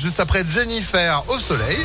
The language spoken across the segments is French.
Juste après Jennifer au soleil.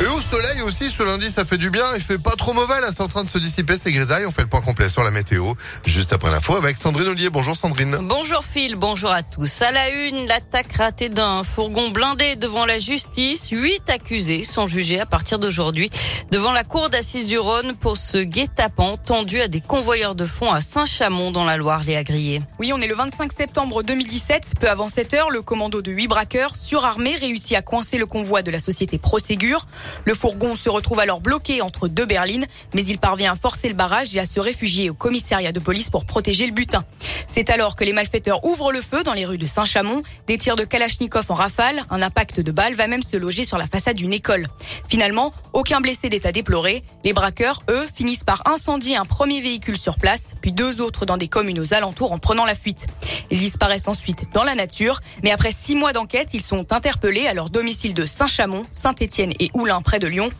Et au soleil aussi, ce lundi, ça fait du bien. Il fait pas trop mauvais, là, c'est en train de se dissiper, ces grisailles. On fait le point complet sur la météo, juste après l'info, avec Sandrine Ollier. Bonjour Sandrine. Bonjour Phil, bonjour à tous. À la une, l'attaque ratée d'un fourgon blindé devant la justice. 8 accusés sont jugés à partir d'aujourd'hui devant la cour d'assises du Rhône pour ce guet-apens tendu à des convoyeurs de fonds à Saint-Chamond dans la Loire, les Agriers. Oui, on est le 25 septembre 2017. Peu avant 7 heures, le commando de 8 braqueurs surarmés réussit à coincer le convoi de la société Prosegur. Le fourgon se retrouve alors bloqué entre deux berlines, mais il parvient à forcer le barrage et à se réfugier au commissariat de police pour protéger le butin. C'est alors que les malfaiteurs ouvrent le feu dans les rues de Saint-Chamond. Des tirs de Kalachnikov en rafale, un impact de balle va même se loger sur la façade d'une école. Finalement, aucun blessé n'est à déplorer. Les braqueurs, eux, finissent par incendier un premier véhicule sur place, puis deux autres dans des communes aux alentours en prenant la fuite. Ils disparaissent ensuite dans la nature, mais après 6 mois d'enquête, ils sont interpellés à leur domicile de Saint-Chamond, Saint-Étienne et Houlin, près de Lyon.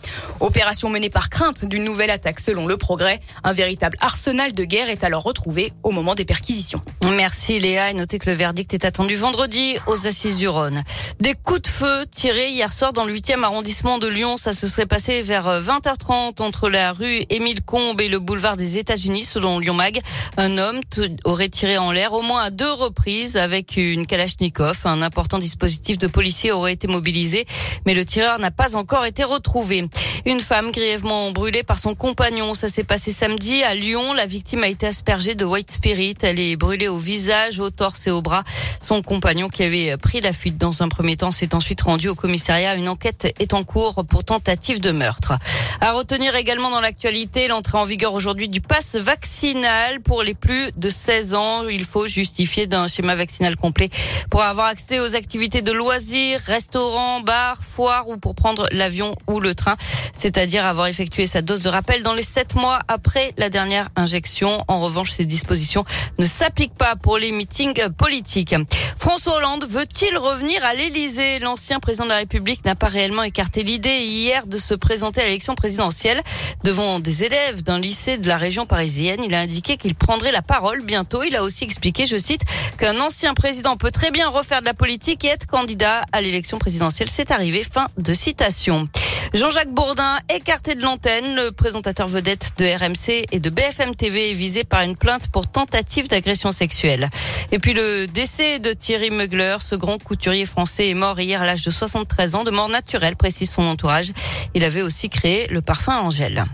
Opération menée par crainte d'une nouvelle attaque selon Le Progrès. Un véritable arsenal de guerre est alors retrouvé au moment des perquisitions. Merci Léa, et notez que le verdict est attendu vendredi aux Assises du Rhône. Des coups de feu tirés hier soir dans le 8e arrondissement de Lyon. Ça se serait passé vers 20h30 entre la rue Émile Combes et le boulevard des États-Unis selon Lyon Mag. Un homme aurait tiré en l'air au moins à 2 reprises avec une Kalachnikov. Un important dispositif de policiers aurait été mobilisé, mais le tireur n'a pas encore été retrouvée. Une femme grièvement brûlée par son compagnon. Ça s'est passé samedi à Lyon. La victime a été aspergée de White Spirit. Elle est brûlée au visage, au torse et au bras. Son compagnon, qui avait pris la fuite dans un premier temps, s'est ensuite rendu au commissariat. Une enquête est en cours pour tentative de meurtre. À retenir également dans l'actualité, l'entrée en vigueur aujourd'hui du pass vaccinal pour les plus de 16 ans. Il faut justifier d'un schéma vaccinal complet pour avoir accès aux activités de loisirs, restaurants, bars, foires ou pour prendre l'avion ou le train, c'est-à-dire avoir effectué sa dose de rappel dans les 7 mois après la dernière injection. En revanche, ces dispositions ne s'appliquent pas pour les meetings politiques. François Hollande veut-il revenir à l'Élysée ? L'ancien président de la République n'a pas réellement écarté l'idée hier de se présenter à l'élection présidentielle devant des élèves d'un lycée de la région parisienne. Il a indiqué qu'il prendrait la parole bientôt. Il a aussi expliqué, je cite, qu'un ancien président peut très bien refaire de la politique et être candidat à l'élection présidentielle. C'est arrivé. Fin de citation. Jean-Jacques Bourdin, écarté de l'antenne, le présentateur vedette de RMC et de BFM TV est visé par une plainte pour tentative d'agression sexuelle. Et puis le décès de Thierry Mugler, ce grand couturier français est mort hier à l'âge de 73 ans, de mort naturelle, précise son entourage. Il avait aussi créé le parfum Angel.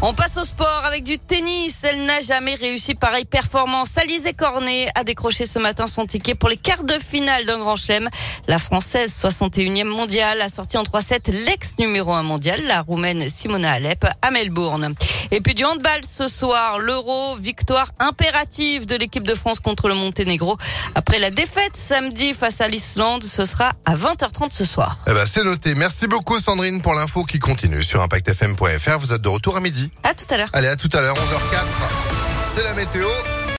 On passe au sport avec du tennis. Elle n'a jamais réussi pareille performance. Alizé Cornet a décroché ce matin son ticket pour les quarts de finale d'un grand chelem. La Française, 61e mondiale, a sorti en 3-7 l'ex-numéro 1 mondial, la Roumaine Simona Halep, à Melbourne. Et puis du handball ce soir, l'Euro, victoire impérative de l'équipe de France contre le Monténégro. Après la défaite samedi face à l'Islande, ce sera à 20h30 ce soir. Eh ben, c'est noté. Merci beaucoup Sandrine pour l'info qui continue sur ImpactFM.fr. Vous êtes de retour à midi. À tout à l'heure. Allez, à tout à l'heure, 11h04. C'est la météo.